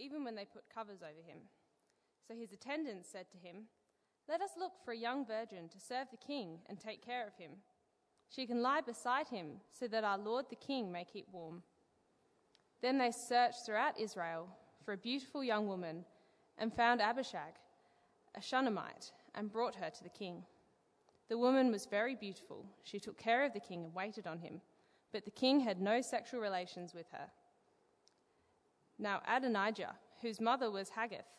even when they put covers over him. So his attendants said to him, "Let us look for a young virgin to serve the king and take care of him. She can lie beside him so that our lord the king may keep warm." Then they searched throughout Israel for a beautiful young woman and found Abishag, a Shunammite, and brought her to the king. The woman was very beautiful. She took care of the king and waited on him, but the king had no sexual relations with her. Now Adonijah, whose mother was Haggith,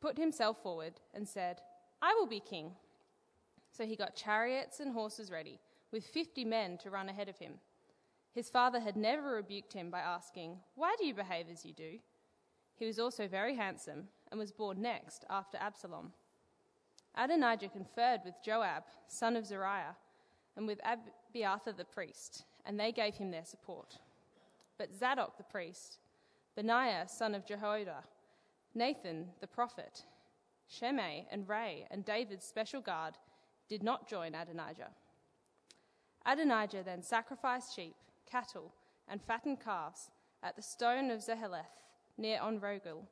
put himself forward and said, "I will be king." So he got chariots and horses ready, with 50 men to run ahead of him. His father had never rebuked him by asking, "Why do you behave as you do?" He was also very handsome and was born next after Absalom. Adonijah conferred with Joab, son of Zeruiah, and with Abiathar the priest, and they gave him their support. But Zadok the priest, Benaiah, son of Jehoiada, Nathan the prophet, Shimei and Rei, and David's special guard did not join Adonijah. Adonijah then sacrificed sheep, cattle, and fattened calves at the stone of Zehaleth near Onrogel.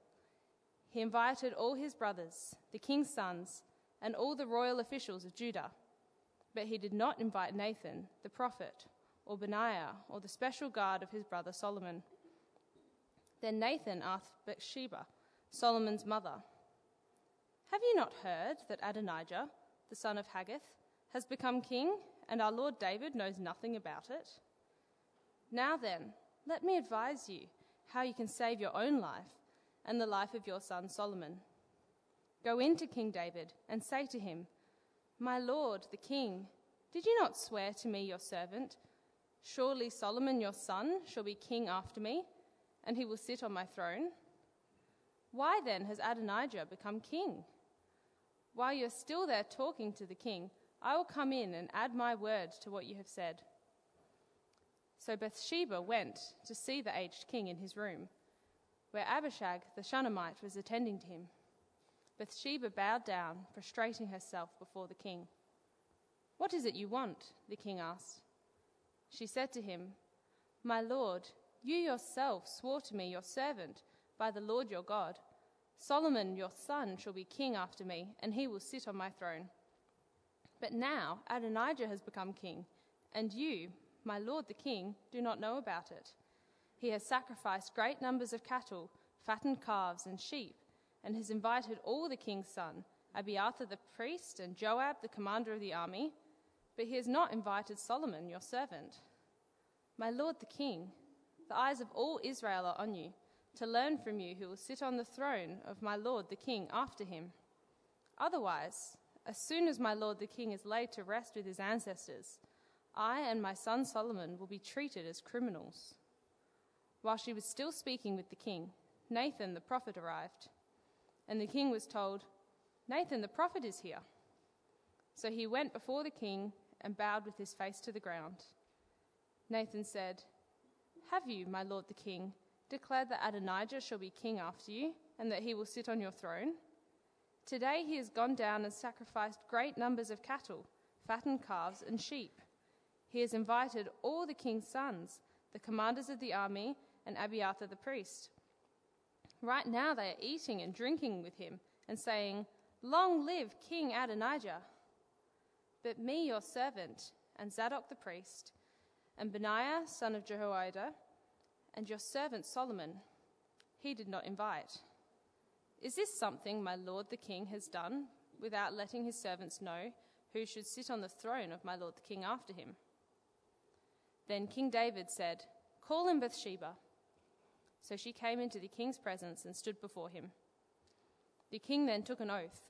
He invited all his brothers, the king's sons, and all the royal officials of Judah. But he did not invite Nathan, the prophet, or Benaiah, or the special guard of his brother Solomon. Then Nathan asked Bathsheba, Solomon's mother, "Have you not heard that Adonijah, the son of Haggith, has become king, and our lord David knows nothing about it? Now then, let me advise you how you can save your own life and the life of your son Solomon. Go in to King David and say to him, 'My lord, the king, did you not swear to me, your servant? Surely Solomon, your son, shall be king after me, and he will sit on my throne. Why then has Adonijah become king? While you are still there talking to the king, I will come in and add my word to what you have said.'" So Bathsheba went to see the aged king in his room, where Abishag the Shunammite was attending to him. Bathsheba bowed down, prostrating herself before the king. "What is it you want?" the king asked. She said to him, "My lord, you yourself swore to me, your servant, by the Lord your God, 'Solomon your son shall be king after me, and he will sit on my throne.' But now Adonijah has become king, and you, my lord the king, do not know about it. He has sacrificed great numbers of cattle, fattened calves, and sheep, and has invited all the king's son, Abiathar the priest, and Joab the commander of the army, but he has not invited Solomon your servant. My lord the king, the eyes of all Israel are on you, to learn from you who will sit on the throne of my lord the king after him. Otherwise, as soon as my lord the king is laid to rest with his ancestors, I and my son Solomon will be treated as criminals." While she was still speaking with the king, Nathan the prophet arrived, and the king was told, "Nathan the prophet is here." So he went before the king and bowed with his face to the ground. Nathan said, "Have you, my lord the king, declared that Adonijah shall be king after you, and that he will sit on your throne? Today he has gone down and sacrificed great numbers of cattle, fattened calves, and sheep. He has invited all the king's sons, the commanders of the army, and Abiathar the priest. Right now they are eating and drinking with him and saying, 'Long live King Adonijah!' But me, your servant, and Zadok the priest, and Benaiah, son of Jehoiada, and your servant Solomon, he did not invite. Is this something my lord the king has done without letting his servants know who should sit on the throne of my lord the king after him?" Then King David said, "Call in Bathsheba." So she came into the king's presence and stood before him. The king then took an oath,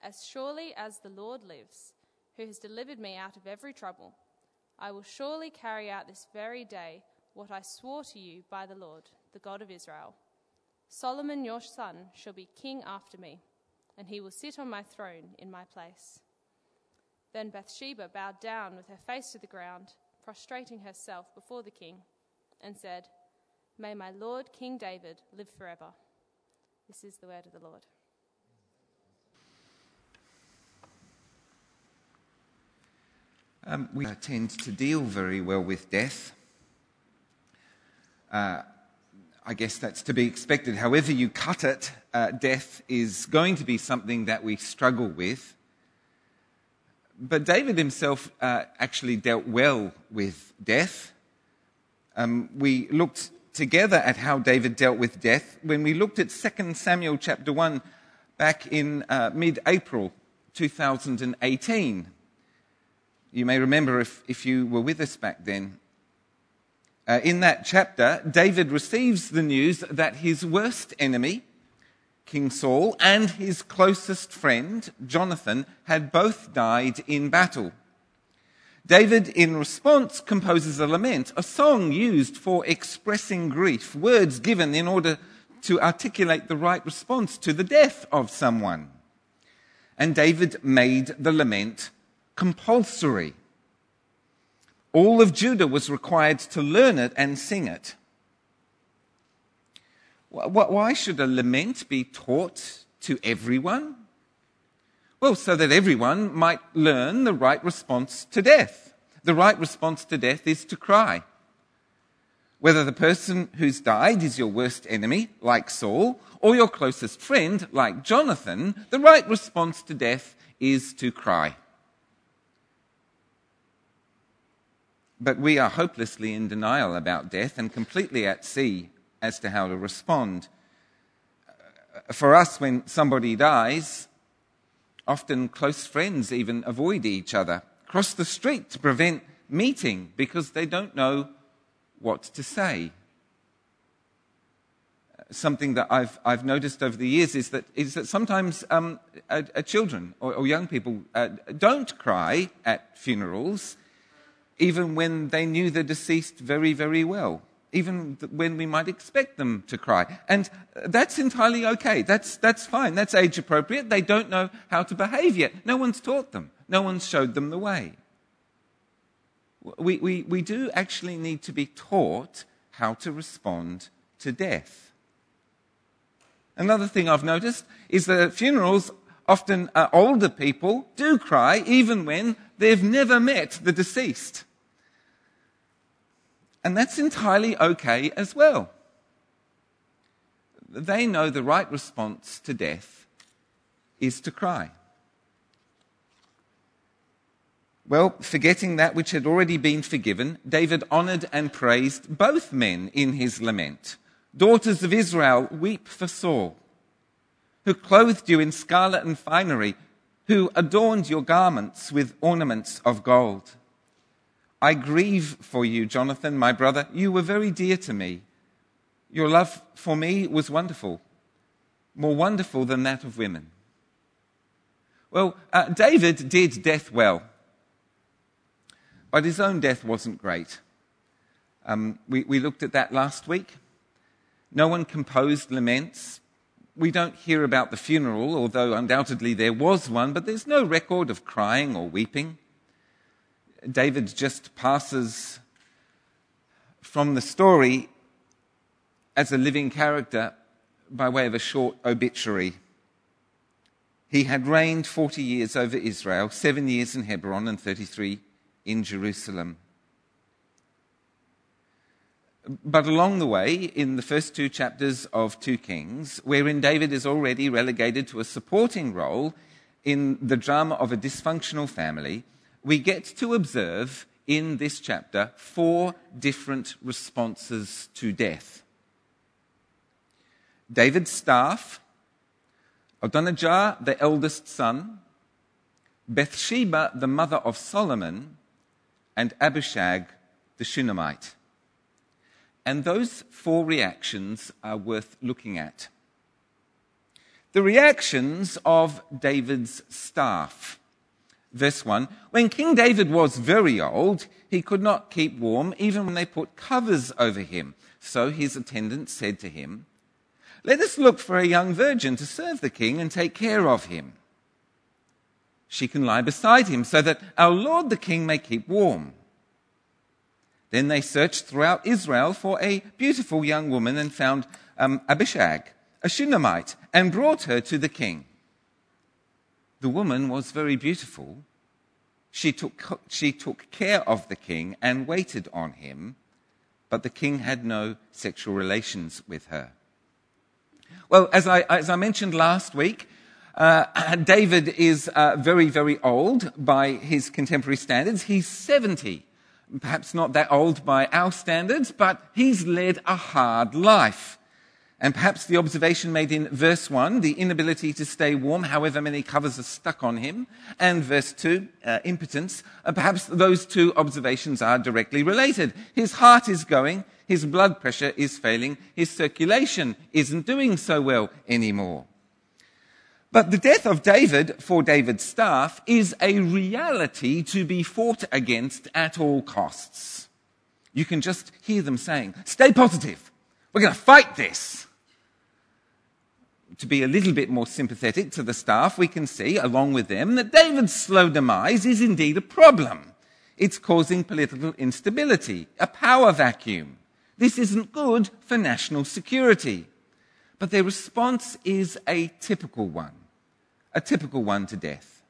"As surely as the Lord lives, who has delivered me out of every trouble, I will surely carry out this very day what I swore to you by the Lord, the God of Israel. Solomon your son shall be king after me, and he will sit on my throne in my place." Then Bathsheba bowed down with her face to the ground, prostrating herself before the king, and said, "May my lord King David live forever." This is the word of the Lord. We tend to deal very well with death. I guess that's to be expected. However you cut it, death is going to be something that we struggle with. But David himself actually dealt well with death. We looked together at how David dealt with death when we looked at 2 Samuel chapter 1 back in mid-April 2018. You may remember if you were with us back then. In that chapter, David receives the news that his worst enemy, King Saul, and his closest friend, Jonathan, had both died in battle. David, in response, composes a lament, a song used for expressing grief, words given in order to articulate the right response to the death of someone. And David made the lament compulsory. All of Judah was required to learn it and sing it. Why should a lament be taught to everyone? Well, so that everyone might learn the right response to death. The right response to death is to cry. Whether the person who's died is your worst enemy, like Saul, or your closest friend, like Jonathan, the right response to death is to cry. But we are hopelessly in denial about death and completely at sea as to how to respond. For us, when somebody dies, often close friends even avoid each other, cross the street to prevent meeting because they don't know what to say. Something that I've noticed over the years is that sometimes children or young people don't cry at funerals, even when they knew the deceased very, very well, even when we might expect them to cry. And that's entirely okay. That's fine. That's age appropriate. They don't know how to behave yet. No one's taught them. No one's showed them the way. We do actually need to be taught how to respond to death. Another thing I've noticed is that at funerals, often older people do cry even when they've never met the deceased. And that's entirely okay as well. They know the right response to death is to cry. Well, forgetting that which had already been forgiven, David honoured and praised both men in his lament. Daughters of Israel, weep for Saul, who clothed you in scarlet and finery, who adorned your garments with ornaments of gold. I grieve for you, Jonathan, my brother. You were very dear to me. Your love for me was wonderful, more wonderful than that of women. Well, David did death well, but his own death wasn't great. We looked at that last week. No one composed laments. We don't hear about the funeral, although undoubtedly there was one, but there's no record of crying or weeping. David just passes from the story as a living character by way of a short obituary. He had reigned 40 years over Israel, 7 years in Hebron and 33 in Jerusalem. But along the way, in the first two chapters of 2 Kings, wherein David is already relegated to a supporting role in the drama of a dysfunctional family, we get to observe in this chapter 4 different responses to death. David's staff, Adonijah, the eldest son, Bathsheba, the mother of Solomon, and Abishag, the Shunammite. And those 4 reactions are worth looking at. The reactions of David's staff. Verse 1, when King David was very old, he could not keep warm even when they put covers over him. So his attendants said to him, "Let us look for a young virgin to serve the king and take care of him. She can lie beside him so that our lord the king may keep warm." Then they searched throughout Israel for a beautiful young woman and found Abishag, a Shunammite, and brought her to the king. The woman was very beautiful. She took care of the king and waited on him. but the king had no sexual relations with her. Well, as I mentioned last week, David is very, very old by his contemporary standards. He's 70, perhaps not that old by our standards, but he's led a hard life. And perhaps the observation made in verse 1, the inability to stay warm, however many covers are stuck on him, and verse 2, impotence, perhaps those two observations are directly related. His heart is going, his blood pressure is failing, his circulation isn't doing so well anymore. But the death of David, for David's staff, is a reality to be fought against at all costs. You can just hear them saying, stay positive, we're going to fight this. To be a little bit more sympathetic to the staff, we can see, along with them, that David's slow demise is indeed a problem. It's causing political instability, a power vacuum. This isn't good for national security. But their response is a typical one to death.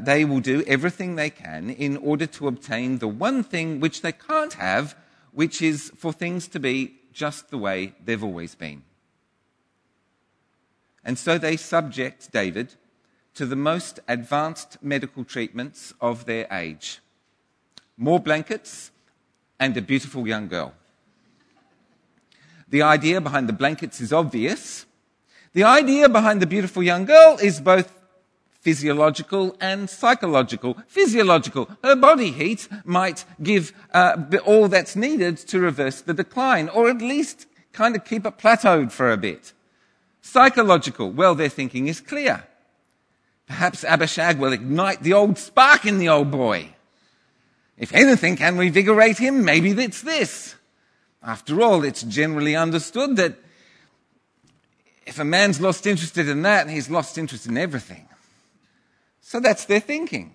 They will do everything they can in order to obtain the one thing which they can't have, which is for things to be just the way they've always been. And so they subject David to the most advanced medical treatments of their age. More blankets and a beautiful young girl. The idea behind the blankets is obvious. The idea behind the beautiful young girl is both physiological and psychological. Physiological, her body heat might give all that's needed to reverse the decline, or at least kind of keep it plateaued for a bit. Psychological, well, their thinking is clear. Perhaps Abishag will ignite the old spark in the old boy. If anything can revigorate him, maybe it's this. After all, it's generally understood that if a man's lost interest in that, he's lost interest in everything. So that's their thinking.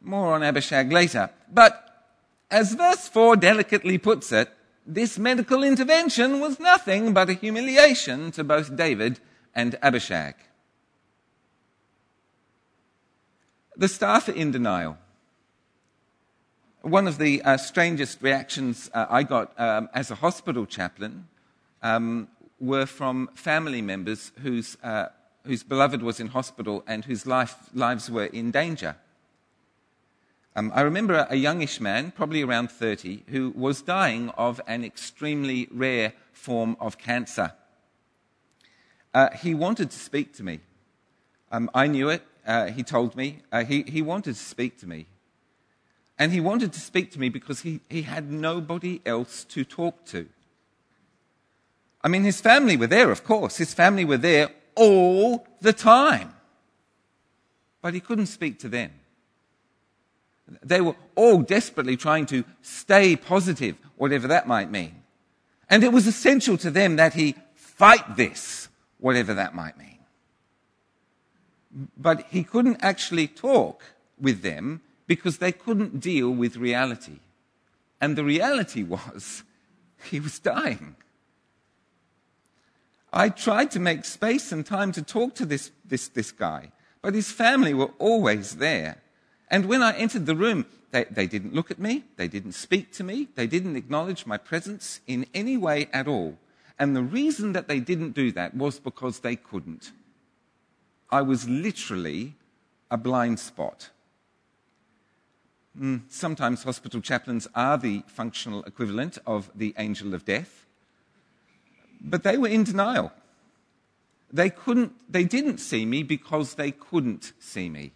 More on Abishag later. But as verse 4 delicately puts it, this medical intervention was nothing but a humiliation to both David and Abishag. The staff are in denial. One of the strangest reactions I got as a hospital chaplain were from family members whose beloved was in hospital and whose lives were in danger. I remember a youngish man, probably around 30, who was dying of an extremely rare form of cancer. He wanted to speak to me. I knew it. He told me. He wanted to speak to me. And he wanted to speak to me because he had nobody else to talk to. I mean, his family were there, of course. His family were there all the time. But he couldn't speak to them. They were all desperately trying to stay positive, whatever that might mean. And it was essential to them that he fight this, whatever that might mean. But he couldn't actually talk with them because they couldn't deal with reality. And the reality was, he was dying. I tried to make space and time to talk to this guy, but his family were always there. And when I entered the room, they didn't look at me, they didn't speak to me, they didn't acknowledge my presence in any way at all. And the reason that they didn't do that was because they couldn't. I was literally a blind spot. Sometimes hospital chaplains are the functional equivalent of the angel of death. But they were in denial. They didn't see me because they couldn't see me.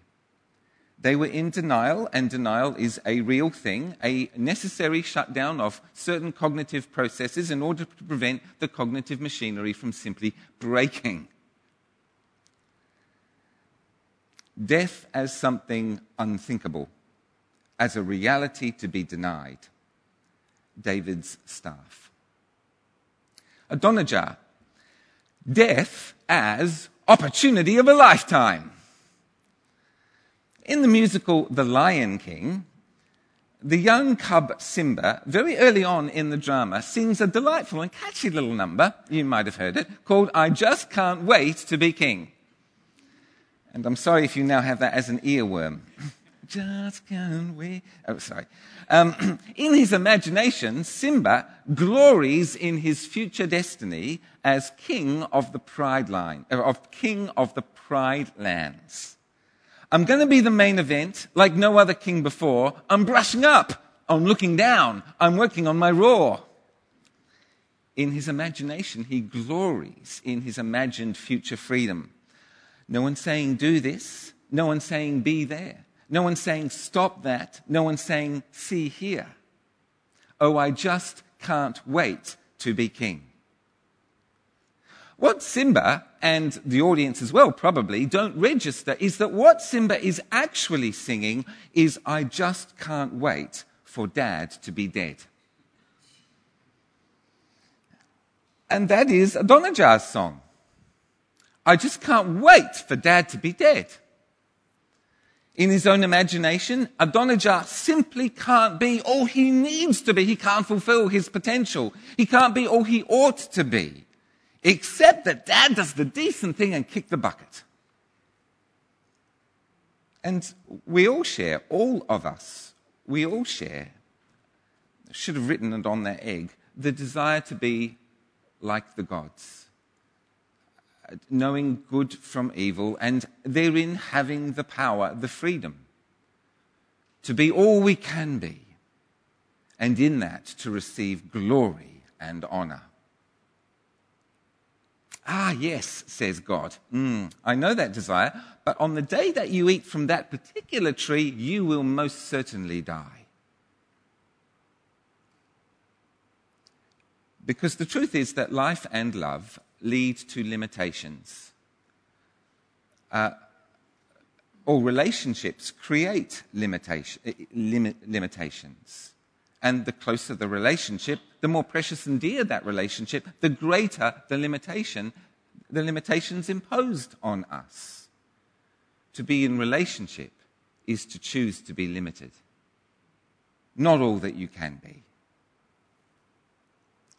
They were in denial, and denial is a real thing, a necessary shutdown of certain cognitive processes in order to prevent the cognitive machinery from simply breaking. Death as something unthinkable, as a reality to be denied. David's staff. Adonijah, death as opportunity of a lifetime. In the musical The Lion King, the young cub Simba, very early on in the drama, sings a delightful and catchy little number, you might have heard it, called I Just Can't Wait to Be King. And I'm sorry if you now have that as an earworm. just can't wait. Oh, sorry. In his imagination, Simba glories in his future destiny as king of the Pride Lands. I'm going to be the main event, like no other king before. I'm brushing up. I'm looking down. I'm working on my roar. In his imagination, he glories in his imagined future freedom. No one's saying, do this. No one's saying, be there. No one's saying, stop that. No one's saying, see here. Oh, I just can't wait to be king. What Simba, and the audience as well probably, don't register is that what Simba is actually singing is, I just can't wait for Dad to be dead. And that is Adonijah's song. I just can't wait for Dad to be dead. In his own imagination, Adonijah simply can't be all he needs to be. He can't fulfill his potential. He can't be all he ought to be, except that Dad does the decent thing and kick the bucket. And we all share, all of us, we all share, should have written it on that egg, the desire to be like the gods, knowing good from evil, and therein having the power, the freedom, to be all we can be, and in that to receive glory and honor. Ah, yes, says God, I know that desire, but on the day that you eat from that particular tree, you will most certainly die. Because the truth is that life and love lead to limitations. All relationships create limitations. And the closer the relationship, the more precious and dear that relationship, the greater the limitation, the limitations imposed on us. To be in relationship is to choose to be limited. Not all that you can be.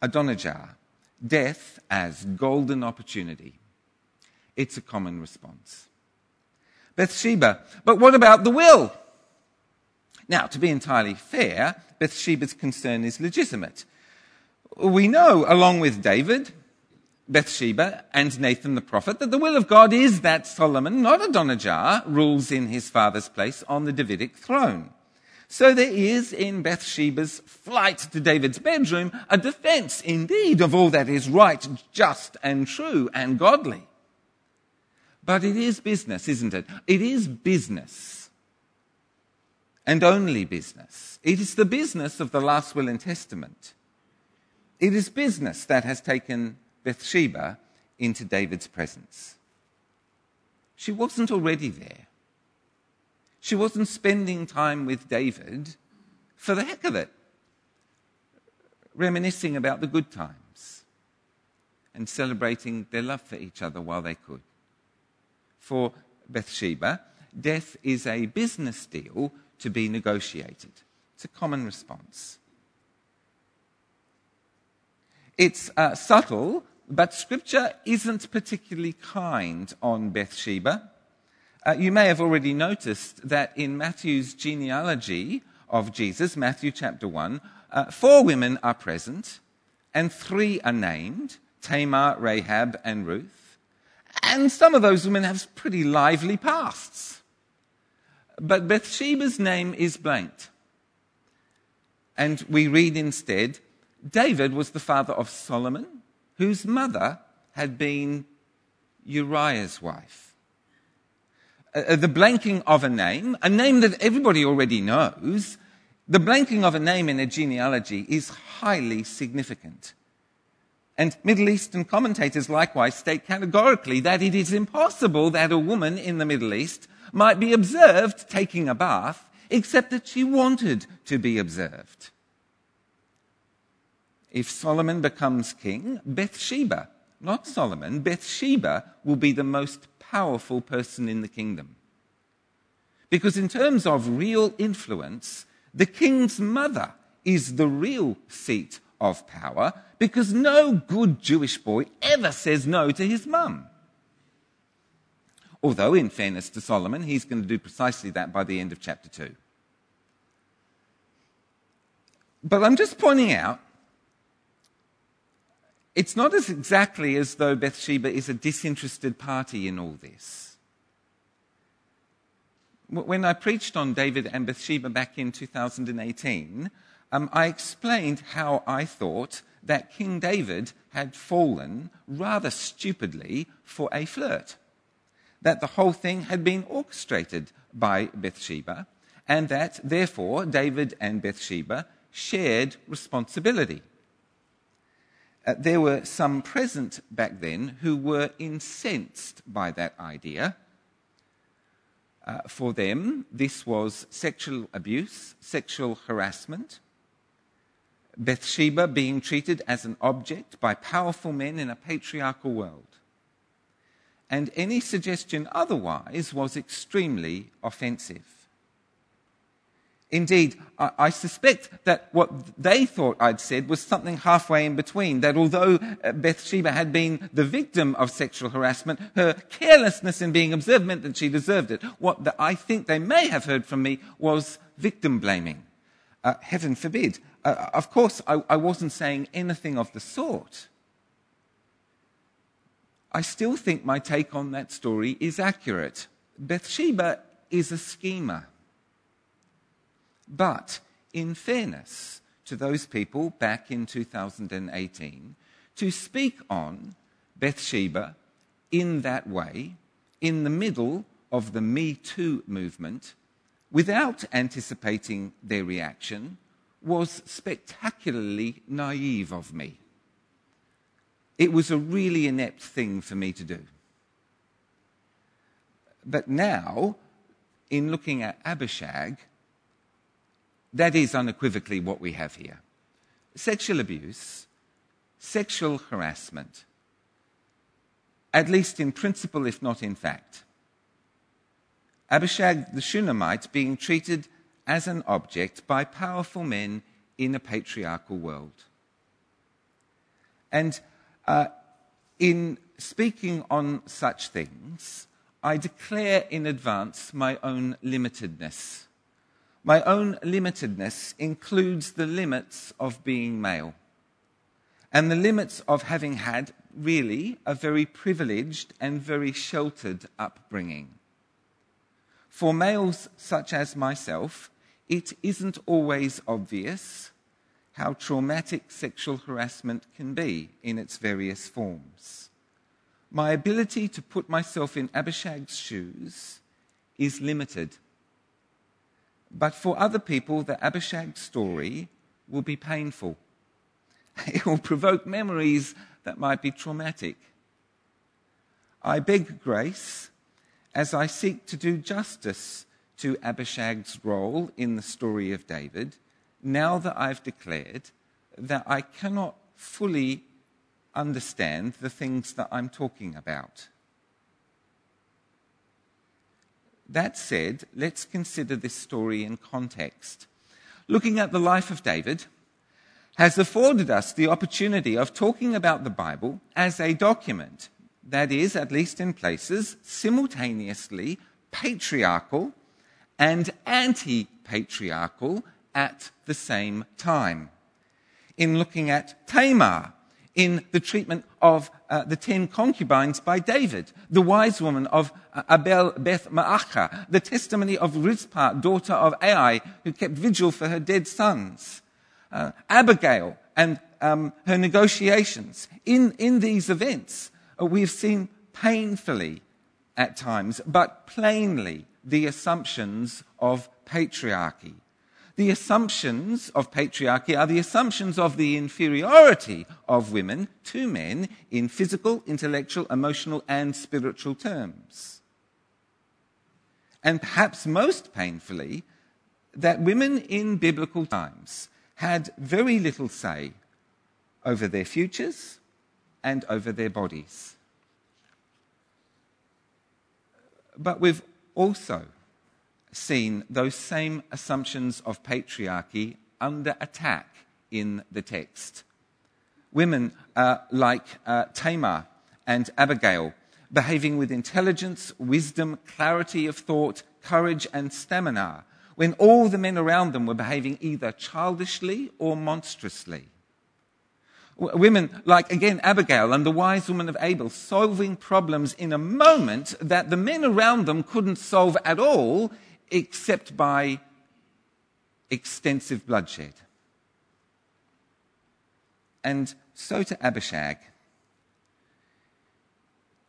Adonijah, death as golden opportunity. It's a common response. Bathsheba, but what about the will? Now, to be entirely fair, Bathsheba's concern is legitimate. We know, along with David, Bathsheba, and Nathan the prophet, that the will of God is that Solomon, not Adonijah, rules in his father's place on the Davidic throne. So there is, in Bathsheba's flight to David's bedroom, a defense indeed of all that is right, just, and true, and godly. But it is business, isn't it? It is business. And only business. It is the business of the last will and testament. It is business that has taken Bathsheba into David's presence. She wasn't already there. She wasn't spending time with David for the heck of it, reminiscing about the good times and celebrating their love for each other while they could. For Bathsheba, death is a business deal to be negotiated. It's a common response. It's subtle, but Scripture isn't particularly kind on Bathsheba. You may have already noticed that in Matthew's genealogy of Jesus, Matthew chapter 1, 4 women are present and 3 are named, Tamar, Rahab, and Ruth. And some of those women have pretty lively pasts. But Bathsheba's name is blanked. And we read instead, David was the father of Solomon, whose mother had been Uriah's wife. The blanking of a name that everybody already knows, the blanking of a name in a genealogy is highly significant. And Middle Eastern commentators likewise state categorically that it is impossible that a woman in the Middle East might be observed taking a bath, except that she wanted to be observed. If Solomon becomes king, Bathsheba, not Solomon, Bathsheba will be the most powerful person in the kingdom. Because in terms of real influence, the king's mother is the real seat of power, because no good Jewish boy ever says no to his mum. Although, in fairness to Solomon, he's going to do precisely that by the end of chapter 2. But I'm just pointing out, it's not as exactly as though Bathsheba is a disinterested party in all this. When I preached on David and Bathsheba back in 2018, I explained how I thought that King David had fallen rather stupidly for a flirt, that the whole thing had been orchestrated by Bathsheba, and that, therefore, David and Bathsheba shared responsibility. There were some present back then who were incensed by that idea. For them, this was sexual abuse, sexual harassment, Bathsheba being treated as an object by powerful men in a patriarchal world. And any suggestion otherwise was extremely offensive. Indeed, I suspect that what they thought I'd said was something halfway in between, that although Bathsheba had been the victim of sexual harassment, her carelessness in being observed meant that she deserved it. What I think they may have heard from me was victim blaming. Heaven forbid. Of course, I wasn't saying anything of the sort. I still think my take on that story is accurate. Bathsheba is a schemer. But in fairness to those people back in 2018, to speak on Bathsheba in that way, in the middle of the Me Too movement, without anticipating their reaction, was spectacularly naive of me. It was a really inept thing for me to do. But now, in looking at Abishag, that is unequivocally what we have here. Sexual abuse, sexual harassment, at least in principle, if not in fact. Abishag the Shunammite being treated as an object by powerful men in a patriarchal world. And in speaking on such things, I declare in advance my own limitedness. My own limitedness includes the limits of being male and the limits of having had, really, a very privileged and very sheltered upbringing. For males such as myself, it isn't always obvious how traumatic sexual harassment can be in its various forms. My ability to put myself in Abishag's shoes is limited. But for other people, the Abishag story will be painful. It will provoke memories that might be traumatic. I beg grace as I seek to do justice to Abishag's role in the story of David, now that I've declared that I cannot fully understand the things that I'm talking about. That said, let's consider this story in context. Looking at the life of David has afforded us the opportunity of talking about the Bible as a document that is, at least in places, simultaneously patriarchal and anti-patriarchal at the same time. In looking at Tamar, in the treatment of the 10 concubines by David, the wise woman of Abel Beth Maacah, the testimony of Rizpah, daughter of Ai, who kept vigil for her dead sons, Abigail and her negotiations. In these events, we have seen painfully at times, but plainly, the assumptions of patriarchy. The assumptions of patriarchy are the assumptions of the inferiority of women to men in physical, intellectual, emotional, and spiritual terms. And perhaps most painfully, that women in biblical times had very little say over their futures and over their bodies. But we've also seen those same assumptions of patriarchy under attack in the text. Women like Tamar and Abigail behaving with intelligence, wisdom, clarity of thought, courage, and stamina, when all the men around them were behaving either childishly or monstrously. Women like, again, Abigail and the wise woman of Abel, solving problems in a moment that the men around them couldn't solve at all, except by extensive bloodshed. And so to Abishag.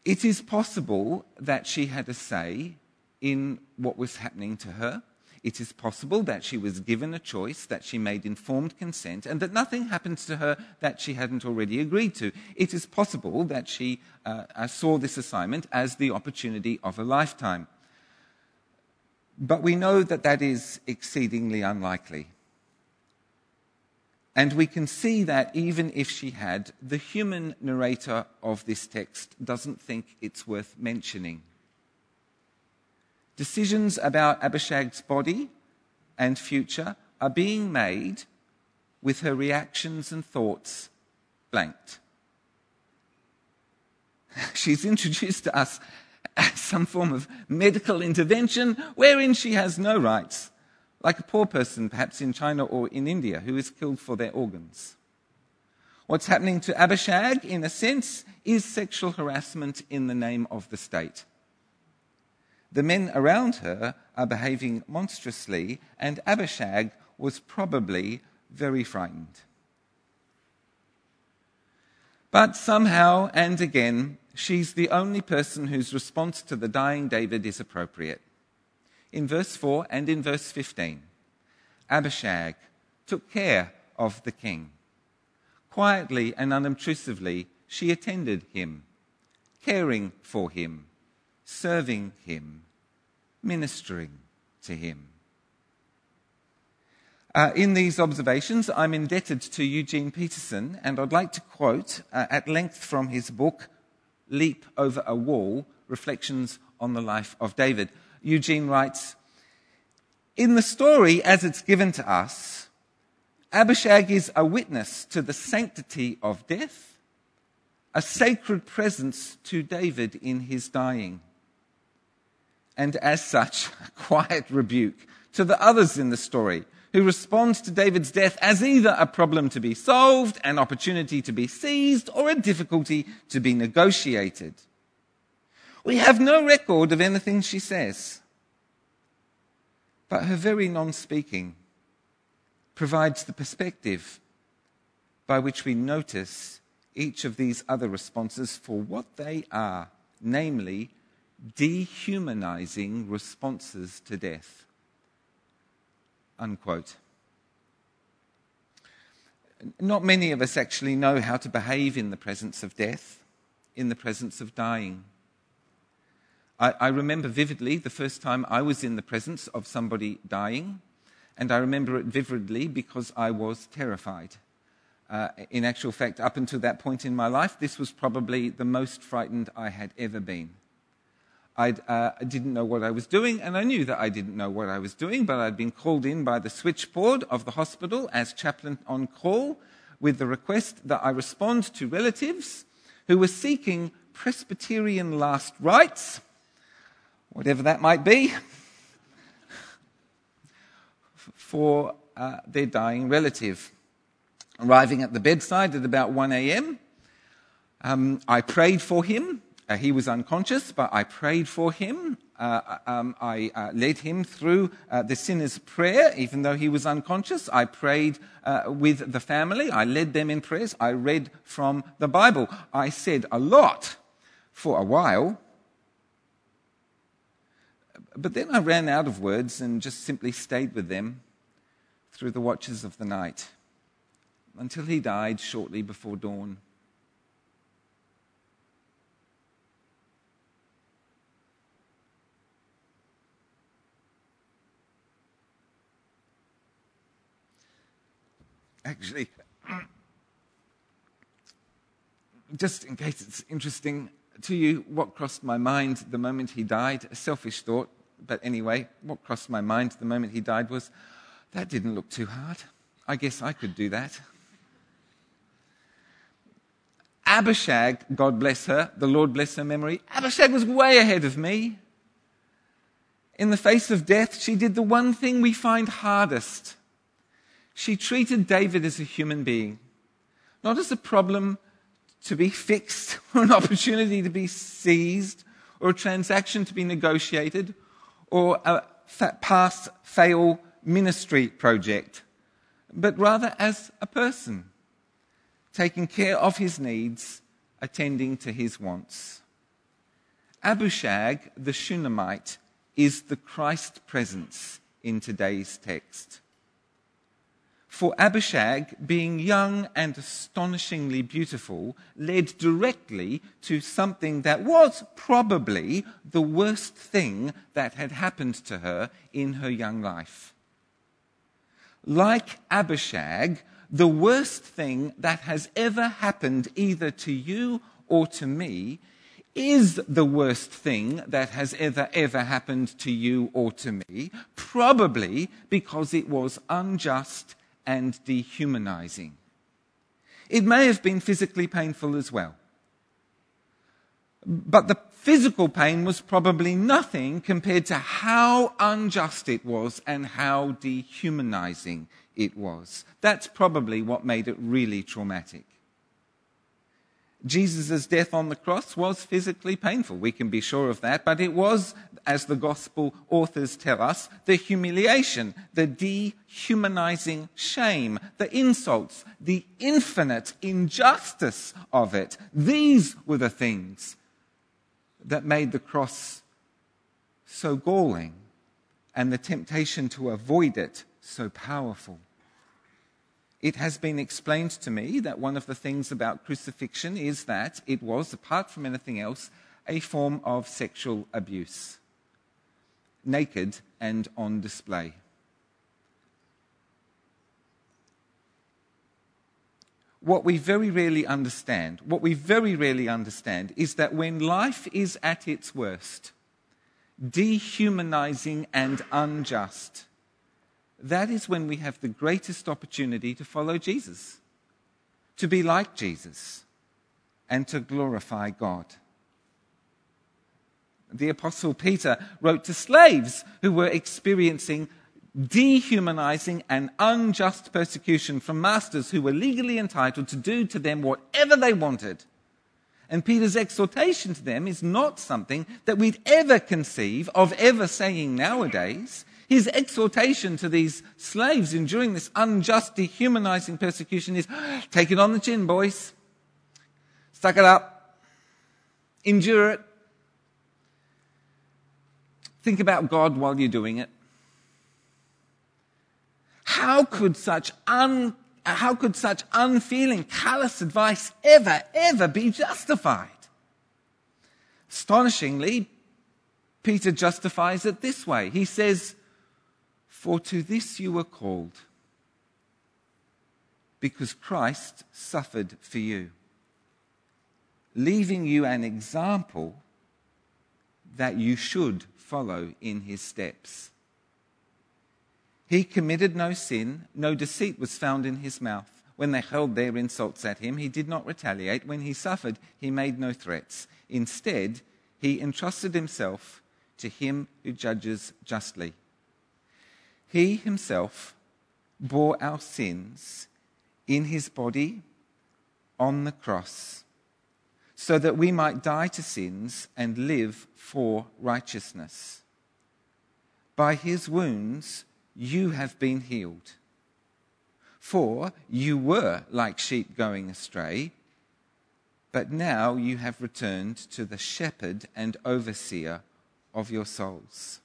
It is possible that she had a say in what was happening to her. It is possible that she was given a choice, that she made informed consent, and that nothing happened to her that she hadn't already agreed to. It is possible that she saw this assignment as the opportunity of a lifetime. But we know that that is exceedingly unlikely. And we can see that even if she had, the human narrator of this text doesn't think it's worth mentioning. Decisions about Abishag's body and future are being made with her reactions and thoughts blanked. She's introduced to us as some form of medical intervention wherein she has no rights, like a poor person perhaps in China or in India who is killed for their organs. What's happening to Abishag, in a sense, is sexual harassment in the name of the state. The men around her are behaving monstrously, and Abishag was probably very frightened. But somehow, and again, she's the only person whose response to the dying David is appropriate. In verse 4 and in verse 15, Abishag took care of the king. Quietly and unobtrusively, she attended him, caring for him, serving him, ministering to him. In these observations, I'm indebted to Eugene Peterson, and I'd like to quote at length from his book, Leap Over a Wall, Reflections on the Life of David. Eugene writes, "In the story as it's given to us, Abishag is a witness to the sanctity of death, a sacred presence to David in his dying, and as such, a quiet rebuke to the others in the story who respond to David's death as either a problem to be solved, an opportunity to be seized, or a difficulty to be negotiated. We have no record of anything she says, but her very non-speaking provides the perspective by which we notice each of these other responses for what they are, namely dehumanizing responses to death." Unquote. Not many of us actually know how to behave in the presence of death, in the presence of dying. I remember vividly the first time I was in the presence of somebody dying, and I remember it vividly because I was terrified. In actual fact, up until that point in my life, this was probably the most frightened I had ever been. I didn't know what I was doing, and I knew that I didn't know what I was doing, but I'd been called in by the switchboard of the hospital as chaplain on call with the request that I respond to relatives who were seeking Presbyterian last rites, whatever that might be, for their dying relative. Arriving at the bedside at about 1 a.m., I prayed for him. He was unconscious, but I prayed for him. I led him through the sinner's prayer, even though he was unconscious. I prayed with the family. I led them in prayers. I read from the Bible. I said a lot for a while. But then I ran out of words and just simply stayed with them through the watches of the night, until he died shortly before dawn. Actually, just in case it's interesting to you, what crossed my mind the moment he died, a selfish thought, but anyway, what crossed my mind the moment he died was, that didn't look too hard. I guess I could do that. Abishag, God bless her, the Lord bless her memory, Abishag was way ahead of me. In the face of death, she did the one thing we find hardest. She treated David as a human being, not as a problem to be fixed or an opportunity to be seized or a transaction to be negotiated or a pass-fail ministry project, but rather as a person, taking care of his needs, attending to his wants. Abishag, the Shunammite, is the Christ presence in today's text. For Abishag, being young and astonishingly beautiful, led directly to something that was probably the worst thing that had happened to her in her young life. Like Abishag, the worst thing that has ever happened either to you or to me is the worst thing that has ever happened to you or to me, probably because it was unjust and dehumanizing. It may have been physically painful as well. But the physical pain was probably nothing compared to how unjust it was and how dehumanizing it was. That's probably what made it really traumatic. Jesus' death on the cross was physically painful, we can be sure of that, but it was, as the gospel authors tell us, the humiliation, the dehumanizing shame, the insults, the infinite injustice of it. These were the things that made the cross so galling and the temptation to avoid it so powerful. It has been explained to me that one of the things about crucifixion is that it was, apart from anything else, a form of sexual abuse, naked and on display. What we very rarely understand is that when life is at its worst, dehumanizing and unjust, that is when we have the greatest opportunity to follow Jesus, to be like Jesus, and to glorify God. The Apostle Peter wrote to slaves who were experiencing dehumanizing and unjust persecution from masters who were legally entitled to do to them whatever they wanted. And Peter's exhortation to them is not something that we'd ever conceive of ever saying nowadays. His exhortation to these slaves enduring this unjust, dehumanizing persecution is, take it on the chin, boys. Suck it up. Endure it. Think about God while you're doing it. How could such unfeeling, callous advice ever be justified? Astonishingly, Peter justifies it this way. He says, for to this you were called, because Christ suffered for you, leaving you an example that you should follow in his steps. He committed no sin, no deceit was found in his mouth. When they hurled their insults at him, he did not retaliate. When he suffered, he made no threats. Instead, he entrusted himself to him who judges justly. He himself bore our sins in his body on the cross, so that we might die to sins and live for righteousness. By his wounds you have been healed. For you were like sheep going astray, but now you have returned to the shepherd and overseer of your souls.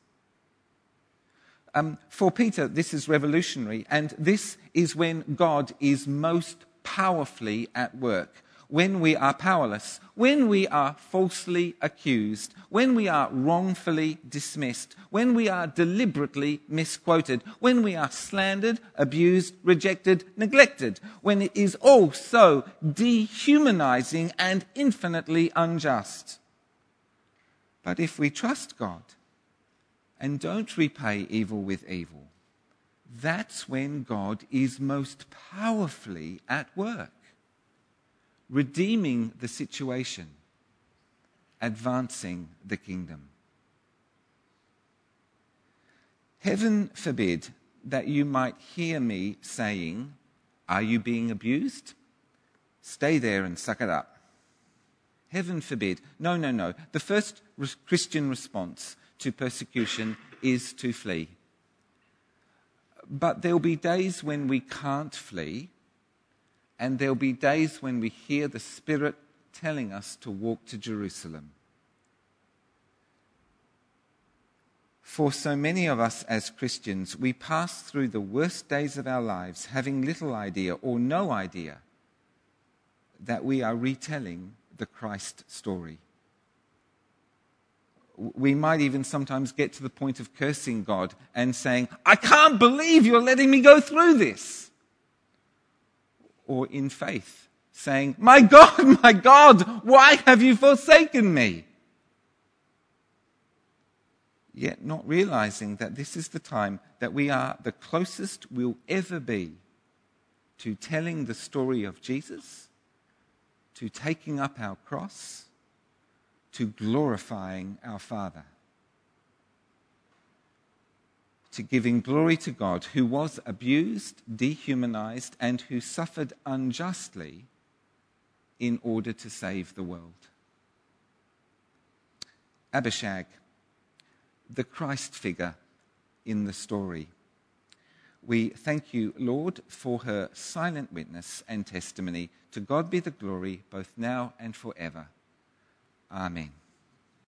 For Peter, this is revolutionary, and this is when God is most powerfully at work. When we are powerless, when we are falsely accused, when we are wrongfully dismissed, when we are deliberately misquoted, when we are slandered, abused, rejected, neglected, when it is all so dehumanizing and infinitely unjust. But if we trust God, and don't repay evil with evil, that's when God is most powerfully at work. redeeming the situation, advancing the kingdom. Heaven forbid that you might hear me saying, "Are you being abused? Stay there and suck it up." Heaven forbid. No, no, no. The first Christian response to persecution is to flee. But there'll be days when we can't flee, and there'll be days when we hear the Spirit telling us to walk to Jerusalem. For so many of us as Christians, we pass through the worst days of our lives having little idea or no idea that we are retelling the Christ story. We might even sometimes get to the point of cursing God and saying, "I can't believe you're letting me go through this." Or in faith, saying, my God, why have you forsaken me?" Yet not realizing that this is the time that we are the closest we'll ever be to telling the story of Jesus, to taking up our cross, to glorifying our Father, to giving glory to God, who was abused, dehumanized, and who suffered unjustly in order to save the world. Abishag, the Christ figure in the story. We thank you, Lord, for her silent witness and testimony. To God be the glory, both now and forever. Amen.